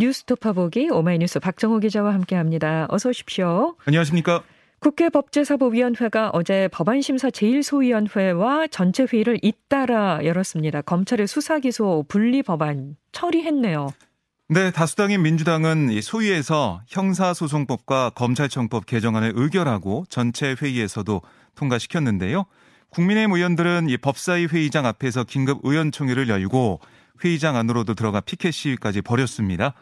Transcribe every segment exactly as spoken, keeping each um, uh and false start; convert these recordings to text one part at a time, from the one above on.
뉴스토파 보기 오마이뉴스 박정호 기자와 함께합니다. 어서 오십시오. 안녕하십니까. 국회 법제사법위원회가 어제 법안심사 제일 소위원회와 전체 회의를 잇따라 열었습니다. 검찰의 수사기소 분리법안 처리했네요. 네, 다수당인 민주당은 소위에서 형사소송법과 검찰청법 개정안을 의결하고 전체 회의에서도 통과시켰는데요. 국민의힘 의원들은 이 법사위 회의장 앞에서 긴급 의원총회를 열고 회의장 안으로도 들어가 피켓 시위까지 벌였습니다.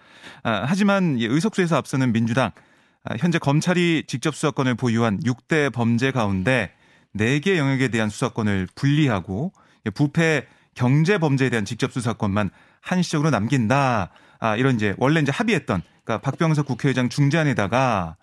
아, 하지만 의석수에서 앞서는 민주당, 아, 현재 검찰이 직접 수사권을 보유한 육 대 범죄 가운데 네 개 영역에 대한 수사권을 분리하고 부패 경제 범죄에 대한 직접 수사권만 한시적으로 남긴다. 아, 이런 이제 원래 이제 합의했던, 그러니까 박병석 국회의장 중재안에다가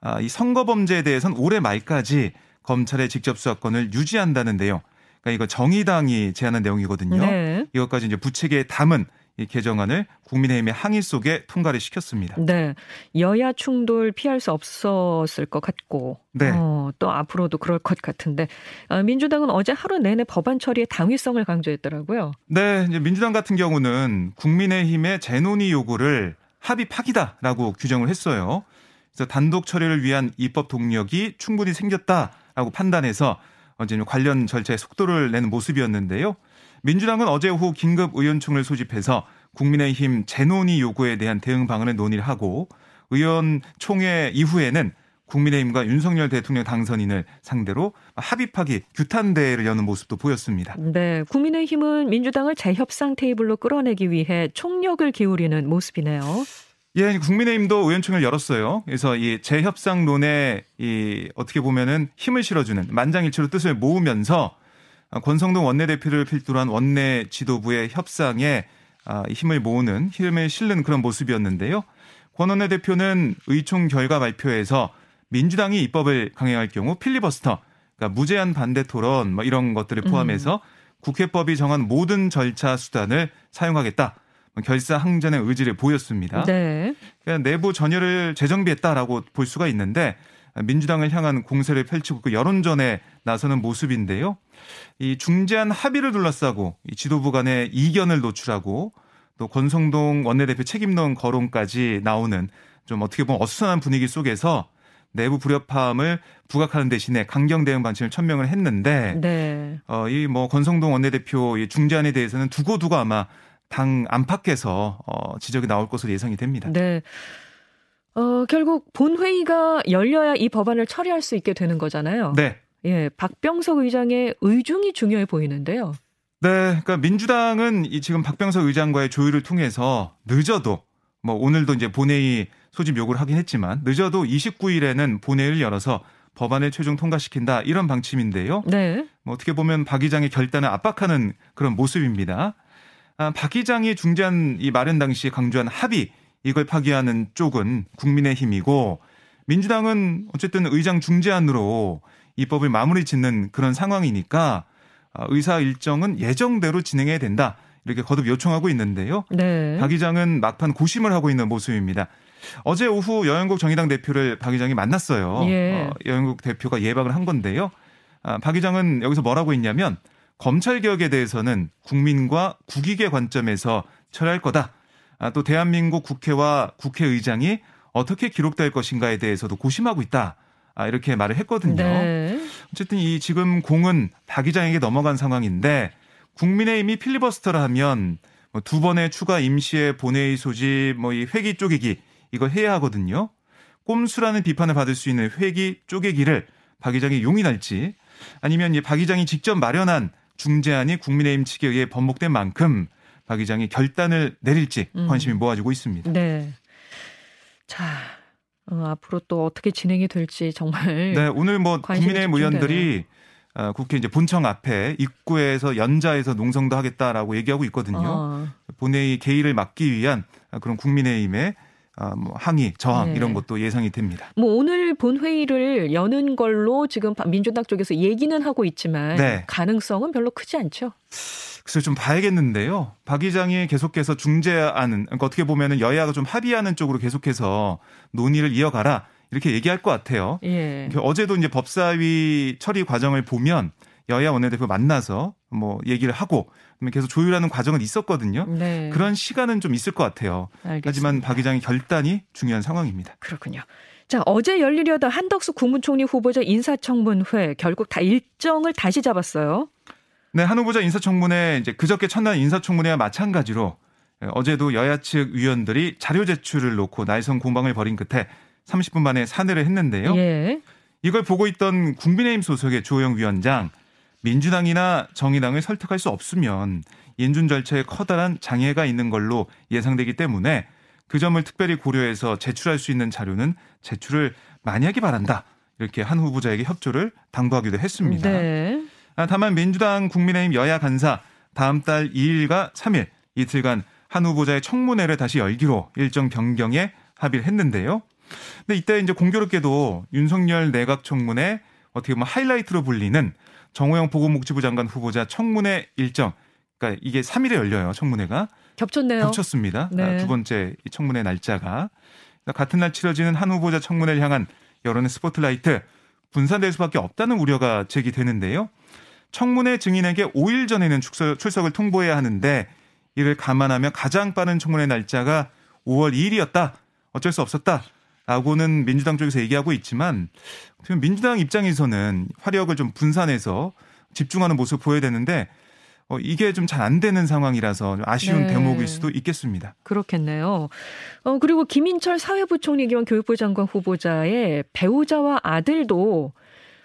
아, 이 선거 범죄에 대해서는 올해 말까지 검찰의 직접 수사권을 유지한다는 내용. 그러니까 이거 정의당이 제안한 내용이거든요. 네. 이것까지 이제 부책에 담은 이 개정안을 국민의힘의 항의 속에 통과를 시켰습니다. 네, 여야 충돌 피할 수 없었을 것 같고, 네. 어, 또 앞으로도 그럴 것 같은데 아, 민주당은 어제 하루 내내 법안 처리의 당위성을 강조했더라고요. 네, 이제 민주당 같은 경우는 국민의힘의 재논의 요구를 합의 파기다라고 규정을 했어요. 그래서 단독 처리를 위한 입법 동력이 충분히 생겼다라고 판단해서 어제 관련 절차에 속도를 내는 모습이었는데요. 민주당은 어제 오후 긴급 의원총회를 소집해서 국민의힘 재논의 요구에 대한 대응 방안을 논의를 하고 의원총회 이후에는 국민의힘과 윤석열 대통령 당선인을 상대로 합의 파기 규탄대회를 여는 모습도 보였습니다. 네, 국민의힘은 민주당을 재협상 테이블로 끌어내기 위해 총력을 기울이는 모습이네요. 예, 국민의힘도 의원총회를 열었어요. 그래서 이 재협상론에 이 어떻게 보면은 힘을 실어주는 만장일치로 뜻을 모으면서 권성동 원내대표를 필두로 한 원내 지도부의 협상에 힘을 모으는 힘을 실는 그런 모습이었는데요. 권 원내대표는 의총 결과 발표에서 민주당이 입법을 강행할 경우 필리버스터, 그러니까 무제한 반대 토론 뭐 이런 것들을 포함해서 음. 국회법이 정한 모든 절차 수단을 사용하겠다. 결사항전의 의지를 보였습니다. 네. 그러니까 내부 전열을 재정비했다라고 볼 수가 있는데 민주당을 향한 공세를 펼치고 그 여론전에 나서는 모습인데요. 이 중재안 합의를 둘러싸고 이 지도부 간의 이견을 노출하고 또 권성동 원내대표 책임론 거론까지 나오는 좀 어떻게 보면 어수선한 분위기 속에서 내부 불협화음을 부각하는 대신에 강경 대응 방침을 천명을 했는데 네. 어, 이 뭐 권성동 원내대표 이 중재안에 대해서는 두고두고 아마 당 안팎에서 어, 지적이 나올 것으로 예상이 됩니다. 네. 어, 결국 본회의가 열려야 이 법안을 처리할 수 있게 되는 거잖아요. 네. 예, 박병석 의장의 의중이 중요해 보이는데요. 네, 그러니까 민주당은 이 지금 박병석 의장과의 조율을 통해서 늦어도 뭐 오늘도 이제 본회의 소집 요구를 하긴 했지만 늦어도 이십구 일에는 본회의를 열어서 법안을 최종 통과시킨다 이런 방침인데요. 네. 뭐 어떻게 보면 박 의장의 결단을 압박하는 그런 모습입니다. 아, 박 의장이 중재한 이 마련 당시에 강조한 합의 이걸 파기하는 쪽은 국민의힘이고 민주당은 어쨌든 의장 중재안으로 입법을 마무리 짓는 그런 상황이니까 의사 일정은 예정대로 진행해야 된다. 이렇게 거듭 요청하고 있는데요. 네. 박 의장은 막판 고심을 하고 있는 모습입니다. 어제 오후 여영국 정의당 대표를 박 의장이 만났어요. 예. 어, 여영국 대표가 예방을 한 건데요. 아, 박 의장은 여기서 뭐라고 했냐면 검찰개혁에 대해서는 국민과 국익의 관점에서 처리할 거다. 아, 또 대한민국 국회와 국회의장이 어떻게 기록될 것인가에 대해서도 고심하고 있다. 아, 이렇게 말을 했거든요. 네. 어쨌든 이 지금 공은 박 의장에게 넘어간 상황인데 국민의힘이 필리버스터를 하면 뭐 두 번의 추가 임시의 본회의 소집, 뭐 이 회기 쪼개기 이거 해야 하거든요. 꼼수라는 비판을 받을 수 있는 회기 쪼개기를 박 의장이 용인할지 아니면 이 박 의장이 직접 마련한 중재안이 국민의힘 측에 의해 번복된 만큼 박 의장이 결단을 내릴지 관심이 음. 모아지고 있습니다. 네. 자, 어, 앞으로 또 어떻게 진행이 될지 정말. 네, 오늘 뭐 국민의힘 의원들이 어, 국회 이제 본청 앞에 입구에서 연자에서 농성도 하겠다라고 얘기하고 있거든요. 어. 본회의 개의를 막기 위한 그런 국민의힘의 아, 뭐 항의, 저항 네. 이런 것도 예상이 됩니다. 뭐 오늘 본회의를 여는 걸로 지금 민주당 쪽에서 얘기는 하고 있지만 네. 가능성은 별로 크지 않죠. 그래서 좀 봐야겠는데요. 박 의장이 계속해서 중재하는 그러니까 어떻게 보면은 여야가 좀 합의하는 쪽으로 계속해서 논의를 이어가라 이렇게 얘기할 것 같아요. 예. 어제도 이제 법사위 처리 과정을 보면 여야 원내대표 만나서 뭐 얘기를 하고 계속 조율하는 과정은 있었거든요. 네. 그런 시간은 좀 있을 것 같아요. 알겠습니다. 하지만 박 의장의 결단이 중요한 상황입니다. 그렇군요. 자, 어제 열리려던 한덕수 국무총리 후보자 인사청문회 결국 다 일정을 다시 잡았어요. 네, 한 후보자 인사청문회 이제 그저께 첫날 인사청문회와 마찬가지로 어제도 여야 측 위원들이 자료 제출을 놓고 날선 공방을 벌인 끝에 삼십 분 만에 산회를 했는데요. 예. 이걸 보고 있던 국민의힘 소속의 주호영 위원장, 민주당이나 정의당을 설득할 수 없으면 인준 절차에 커다란 장애가 있는 걸로 예상되기 때문에 그 점을 특별히 고려해서 제출할 수 있는 자료는 제출을 많이 하기 바란다. 이렇게 한 후보자에게 협조를 당부하기도 했습니다. 네. 다만 민주당 국민의힘 여야 간사 다음 달 이 일과 삼 일 이틀간 한 후보자의 청문회를 다시 열기로 일정 변경에 합의를 했는데요. 근데 이때 이제 공교롭게도 윤석열 내각 청문회 어떻게 보면 하이라이트로 불리는 정호영 보건복지부 장관 후보자 청문회 일정, 그러니까 이게 삼 일에 열려요. 청문회가 겹쳤네요. 겹쳤습니다. 네. 두 번째 청문회 날짜가 같은 날 치러지는 한 후보자 청문회를 향한 여론의 스포트라이트 분산될 수밖에 없다는 우려가 제기되는데요. 청문회 증인에게 오 일 전에는 출석을 통보해야 하는데 이를 감안하며 가장 빠른 청문회 날짜가 오월 이일이었다. 어쩔 수 없었다. 라고는 민주당 쪽에서 얘기하고 있지만 민주당 입장에서는 화력을 좀 분산해서 집중하는 모습을 보여야 되는데 어, 이게 좀 잘 안 되는 상황이라서 좀 아쉬운 네. 대목일 수도 있겠습니다. 그렇겠네요. 어, 그리고 김인철 사회부총리 겸 교육부 장관 후보자의 배우자와 아들도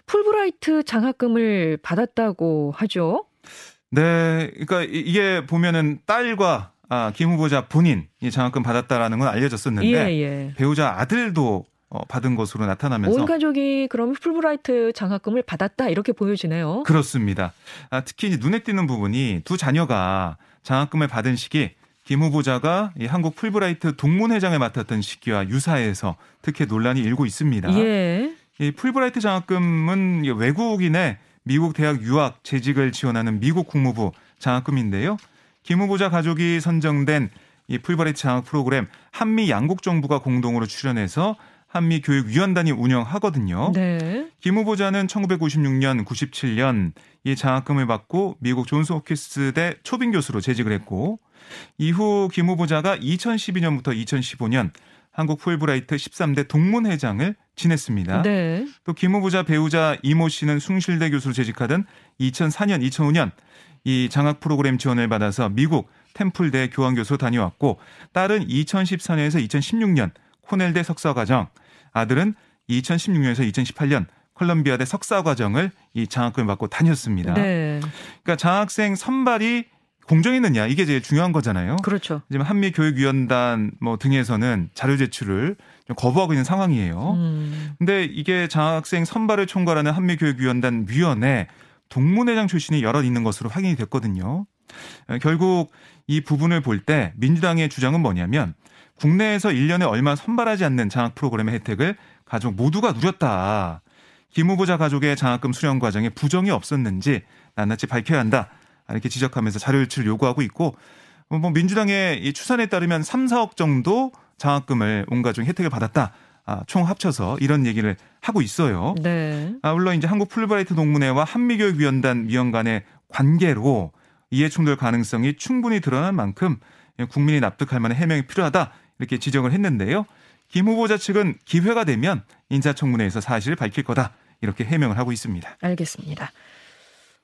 풀브라이트 장학금을 받았다고 하죠. 네, 그러니까 이게 보면은 딸과 아, 김 후보자 본인이 장학금 받았다라는 건 알려졌었는데 예, 예. 배우자 아들도 받은 것으로 나타나면서 온 가족이 그럼 풀브라이트 장학금을 받았다 이렇게 보여지네요. 그렇습니다. 아, 특히 이제 눈에 띄는 부분이 두 자녀가 장학금을 받은 시기 김 후보자가 이 한국 풀브라이트 동문회장을 맡았던 시기와 유사해서 특히 논란이 일고 있습니다. 예. 이 풀브라이트 장학금은 외국인의 미국 대학 유학 재직을 지원하는 미국 국무부 장학금인데요. 김 후보자 가족이 선정된 이 풀브라이트 장학 프로그램 한미 양국 정부가 공동으로 출연해서 한미교육위원단이 운영하거든요. 네. 김 후보자는 천구백구십육년, 구십칠년 이 장학금을 받고 미국 존스 홉킨스대 초빙 교수로 재직을 했고 이후 김 후보자가 이천십이년부터 이천십오년 한국 풀브라이트 십삼대 동문회장을 지냈습니다. 네. 또 김 후보자 배우자 이모 씨는 숭실대 교수로 재직하던 이천사년, 이천오년 이 장학 프로그램 지원을 받아서 미국 템플대 교환교수로 다녀왔고 딸은 이천십사년에서 이천십육년 코넬대 석사과정, 아들은 이천십육년에서 이천십팔년 콜럼비아대 석사과정을 이 장학금을 받고 다녔습니다. 네. 그러니까 장학생 선발이 공정했느냐 이게 제일 중요한 거잖아요. 그렇죠. 지금 한미교육위원단 뭐 등에서는 자료 제출을 좀 거부하고 있는 상황이에요. 그런데 음. 이게 장학생 선발을 총괄하는 한미교육위원단 위원회 동문회장 출신이 여럿 있는 것으로 확인이 됐거든요. 결국 이 부분을 볼 때 민주당의 주장은 뭐냐면 국내에서 일 년에 얼마 선발하지 않는 장학 프로그램의 혜택을 가족 모두가 누렸다. 김 후보자 가족의 장학금 수령 과정에 부정이 없었는지 낱낱이 밝혀야 한다. 이렇게 지적하면서 자료 제출을 요구하고 있고 뭐 민주당의 이 추산에 따르면 삼, 사억 정도 장학금을 온 가족 혜택을 받았다. 아, 총 합쳐서 이런 얘기를 하고 있어요. 네. 아, 물론 이제 한국 풀브라이트 동문회와 한미교육위원단 위원 간의 관계로 이해충돌 가능성이 충분히 드러난 만큼 국민이 납득할 만한 해명이 필요하다 이렇게 지적을 했는데요. 김 후보자 측은 기회가 되면 인사청문회에서 사실을 밝힐 거다 이렇게 해명을 하고 있습니다. 알겠습니다.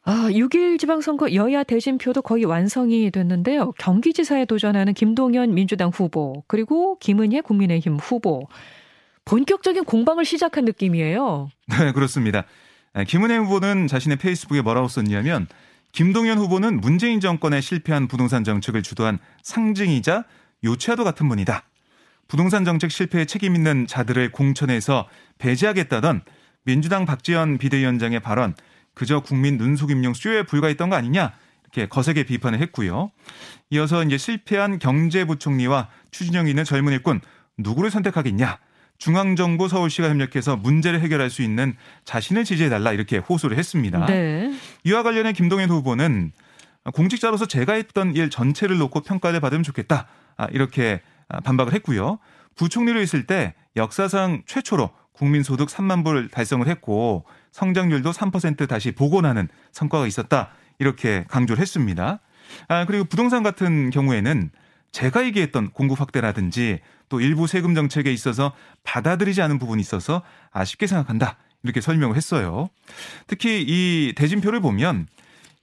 아, 육 일 지방선거 여야 대진표도 거의 완성이 됐는데요. 경기지사에 도전하는 김동연 민주당 후보 그리고 김은혜 국민의힘 후보. 본격적인 공방을 시작한 느낌이에요. 네, 그렇습니다. 김은혜 후보는 자신의 페이스북에 뭐라고 썼냐면 김동연 후보는 문재인 정권의 실패한 부동산 정책을 주도한 상징이자 요체와도 같은 분이다. 부동산 정책 실패에 책임 있는 자들을 공천해서 배제하겠다던 민주당 박지원 비대위원장의 발언 그저 국민 눈속임용 수요에 불과했던 거 아니냐 이렇게 거세게 비판을 했고요. 이어서 이제 실패한 경제부총리와 추진력 있는 젊은 일꾼 누구를 선택하겠냐. 중앙정부 서울시가 협력해서 문제를 해결할 수 있는 자신을 지지해달라 이렇게 호소를 했습니다. 네. 이와 관련해 김동연 후보는 공직자로서 제가 했던 일 전체를 놓고 평가를 받으면 좋겠다 이렇게 반박을 했고요. 부총리로 있을 때 역사상 최초로 국민소득 삼만 불 달성을 했고 성장률도 삼 퍼센트 다시 복원하는 성과가 있었다 이렇게 강조를 했습니다. 아, 그리고 부동산 같은 경우에는 제가 얘기했던 공급 확대라든지 또 일부 세금 정책에 있어서 받아들이지 않은 부분이 있어서 아쉽게 생각한다. 이렇게 설명을 했어요. 특히 이 대진표를 보면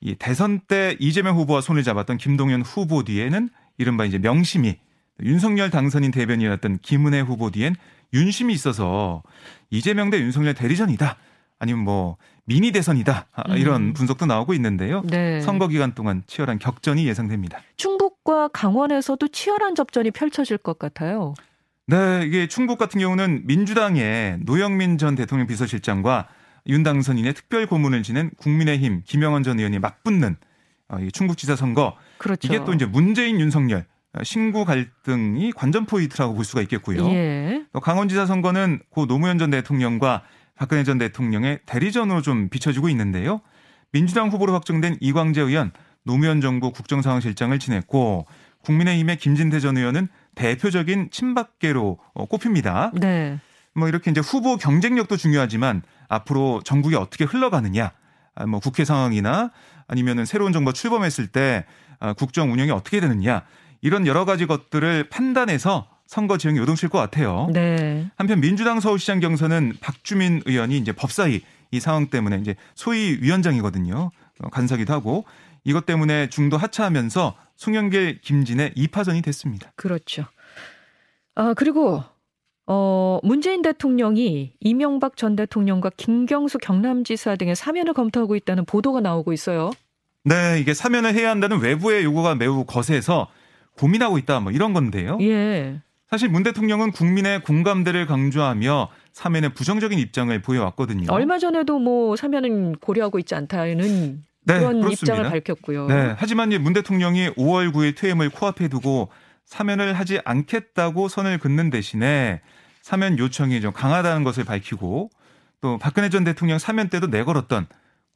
이 대선 때 이재명 후보와 손을 잡았던 김동연 후보 뒤에는 이른바 이제 명심이, 윤석열 당선인 대변인이었던 김은혜 후보 뒤엔 윤심이 있어서 이재명 대 윤석열 대리전이다. 아니면 뭐 미니 대선이다. 이런 음. 분석도 나오고 있는데요. 네. 선거 기간 동안 치열한 격전이 예상됩니다. 충북과 강원에서도 치열한 접전이 펼쳐질 것 같아요. 네, 이게 충북 같은 경우는 민주당의 노영민 전 대통령 비서실장과 윤 당선인의 특별 고문을 지낸 국민의힘 김영원 전 의원이 맞붙는 충북지사 선거. 그렇죠. 이게 또 이제 문재인 윤석열 신구 갈등이 관전 포인트라고 볼 수가 있겠고요. 예. 또 강원지사 선거는 고 노무현 전 대통령과 박근혜 전 대통령의 대리전으로 좀 비춰지고 있는데요. 민주당 후보로 확정된 이광재 의원 노무현 정부 국정상황실장을 지냈고 국민의힘의 김진태 전 의원은 대표적인 친박계로 꼽힙니다. 네. 뭐 이렇게 이제 후보 경쟁력도 중요하지만 앞으로 전국이 어떻게 흘러가느냐, 뭐 국회 상황이나 아니면은 새로운 정부가 출범했을 때 국정 운영이 어떻게 되느냐, 이런 여러 가지 것들을 판단해서 선거 지형이 요동칠 것 같아요. 네. 한편 민주당 서울시장 경선은 박주민 의원이 이제 법사위 이 상황 때문에 이제 소위 위원장이거든요. 간사기도 하고 이것 때문에 중도 하차하면서 송영길, 김진의 이 파전이 됐습니다. 그렇죠. 아 그리고 어, 문재인 대통령이 이명박 전 대통령과 김경수 경남지사 등의 사면을 검토하고 있다는 보도가 나오고 있어요. 네, 이게 사면을 해야 한다는 외부의 요구가 매우 거세서 고민하고 있다, 뭐 이런 건데요. 예. 사실 문 대통령은 국민의 공감대를 강조하며 사면에 부정적인 입장을 보여왔거든요. 얼마 전에도 뭐 사면은 고려하고 있지 않다는 네, 그런 그렇습니다. 입장을 밝혔고요. 네, 하지만 문 대통령이 오월 구일 퇴임을 코앞에 두고 사면을 하지 않겠다고 선을 긋는 대신에 사면 요청이 좀 강하다는 것을 밝히고 또 박근혜 전 대통령 사면 때도 내걸었던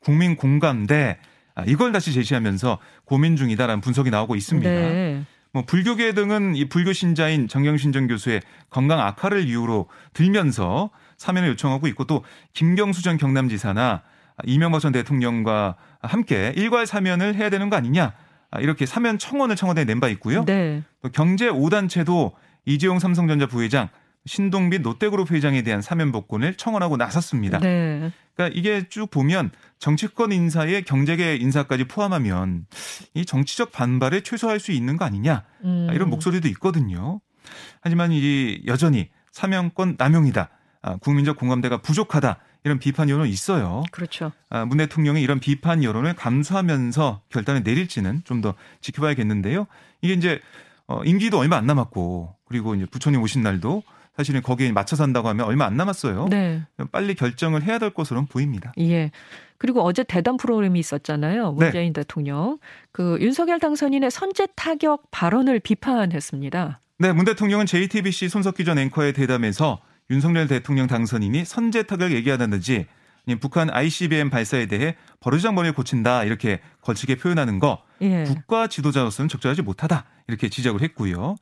국민 공감대 이걸 다시 제시하면서 고민 중이다라는 분석이 나오고 있습니다. 네. 뭐 불교계 등은 이 불교 신자인 정경신전 교수의 건강 악화를 이유로 들면서 사면을 요청하고 있고 또 김경수 전 경남지사나 이명박 전 대통령과 함께 일괄 사면을 해야 되는 거 아니냐 이렇게 사면 청원을 청와대에 낸 바 있고요. 네. 또 경제 오 단체도 이재용 삼성전자 부회장, 신동빈 롯데그룹 회장에 대한 사면 복권을 청원하고 나섰습니다. 네. 그러니까 이게 쭉 보면 정치권 인사에 경제계 인사까지 포함하면 이 정치적 반발을 최소화할 수 있는 거 아니냐 음. 이런 목소리도 있거든요. 하지만 이 여전히 사면권 남용이다. 아, 국민적 공감대가 부족하다. 이런 비판 여론이 있어요. 그렇죠. 아, 문 대통령이 이런 비판 여론을 감수하면서 결단을 내릴지는 좀 더 지켜봐야겠는데요. 이게 이제 어, 임기도 얼마 안 남았고 그리고 이제 부처님 오신 날도 사실은 거기에 맞춰서 한다고 하면 얼마 안 남았어요. 네. 빨리 결정을 해야 될 것으로 보입니다. 예. 그리고 어제 대담 프로그램이 있었잖아요. 문재인 네. 대통령. 그 윤석열 당선인의 선제 타격 발언을 비판했습니다. 네. 문 대통령은 제이티비씨 손석희 전 앵커의 대담에서 윤석열 대통령 당선인이 선제 타격을 얘기하다든지 북한 아이씨비엠 발사에 대해 버르장머리를 고친다 이렇게 걸치게 표현하는 거 예. 국가 지도자로서는 적절하지 못하다 이렇게 지적을 했고요.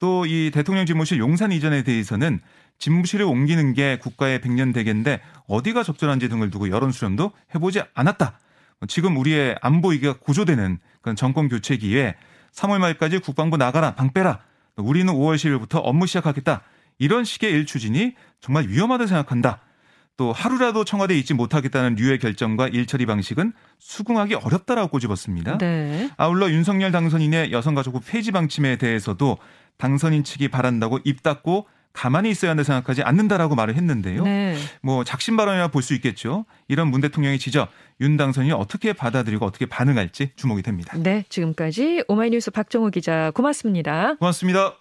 또 이 대통령 집무실 용산 이전에 대해서는 집무실을 옮기는 게 국가의 백년 대계인데 어디가 적절한지 등을 두고 여론 수렴도 해보지 않았다. 지금 우리의 안보 위기가 고조되는 그런 정권 교체 기에 삼월 말까지 국방부 나가라 방 빼라. 우리는 오월 십일부터 업무 시작하겠다. 이런 식의 일추진이 정말 위험하다 생각한다. 또 하루라도 청와대에 있지 못하겠다는 류의 결정과 일처리 방식은 수긍하기 어렵다라고 꼬집었습니다. 네. 아울러 윤석열 당선인의 여성가족부 폐지 방침에 대해서도 당선인 측이 바란다고 입 닫고 가만히 있어야 한다 생각하지 않는다라고 말을 했는데요. 네. 뭐 작심 발언이라 볼 수 있겠죠. 이런 문 대통령의 지적, 윤 당선인이 어떻게 받아들이고 어떻게 반응할지 주목이 됩니다. 네, 지금까지 오마이뉴스 박정호 기자 고맙습니다. 고맙습니다.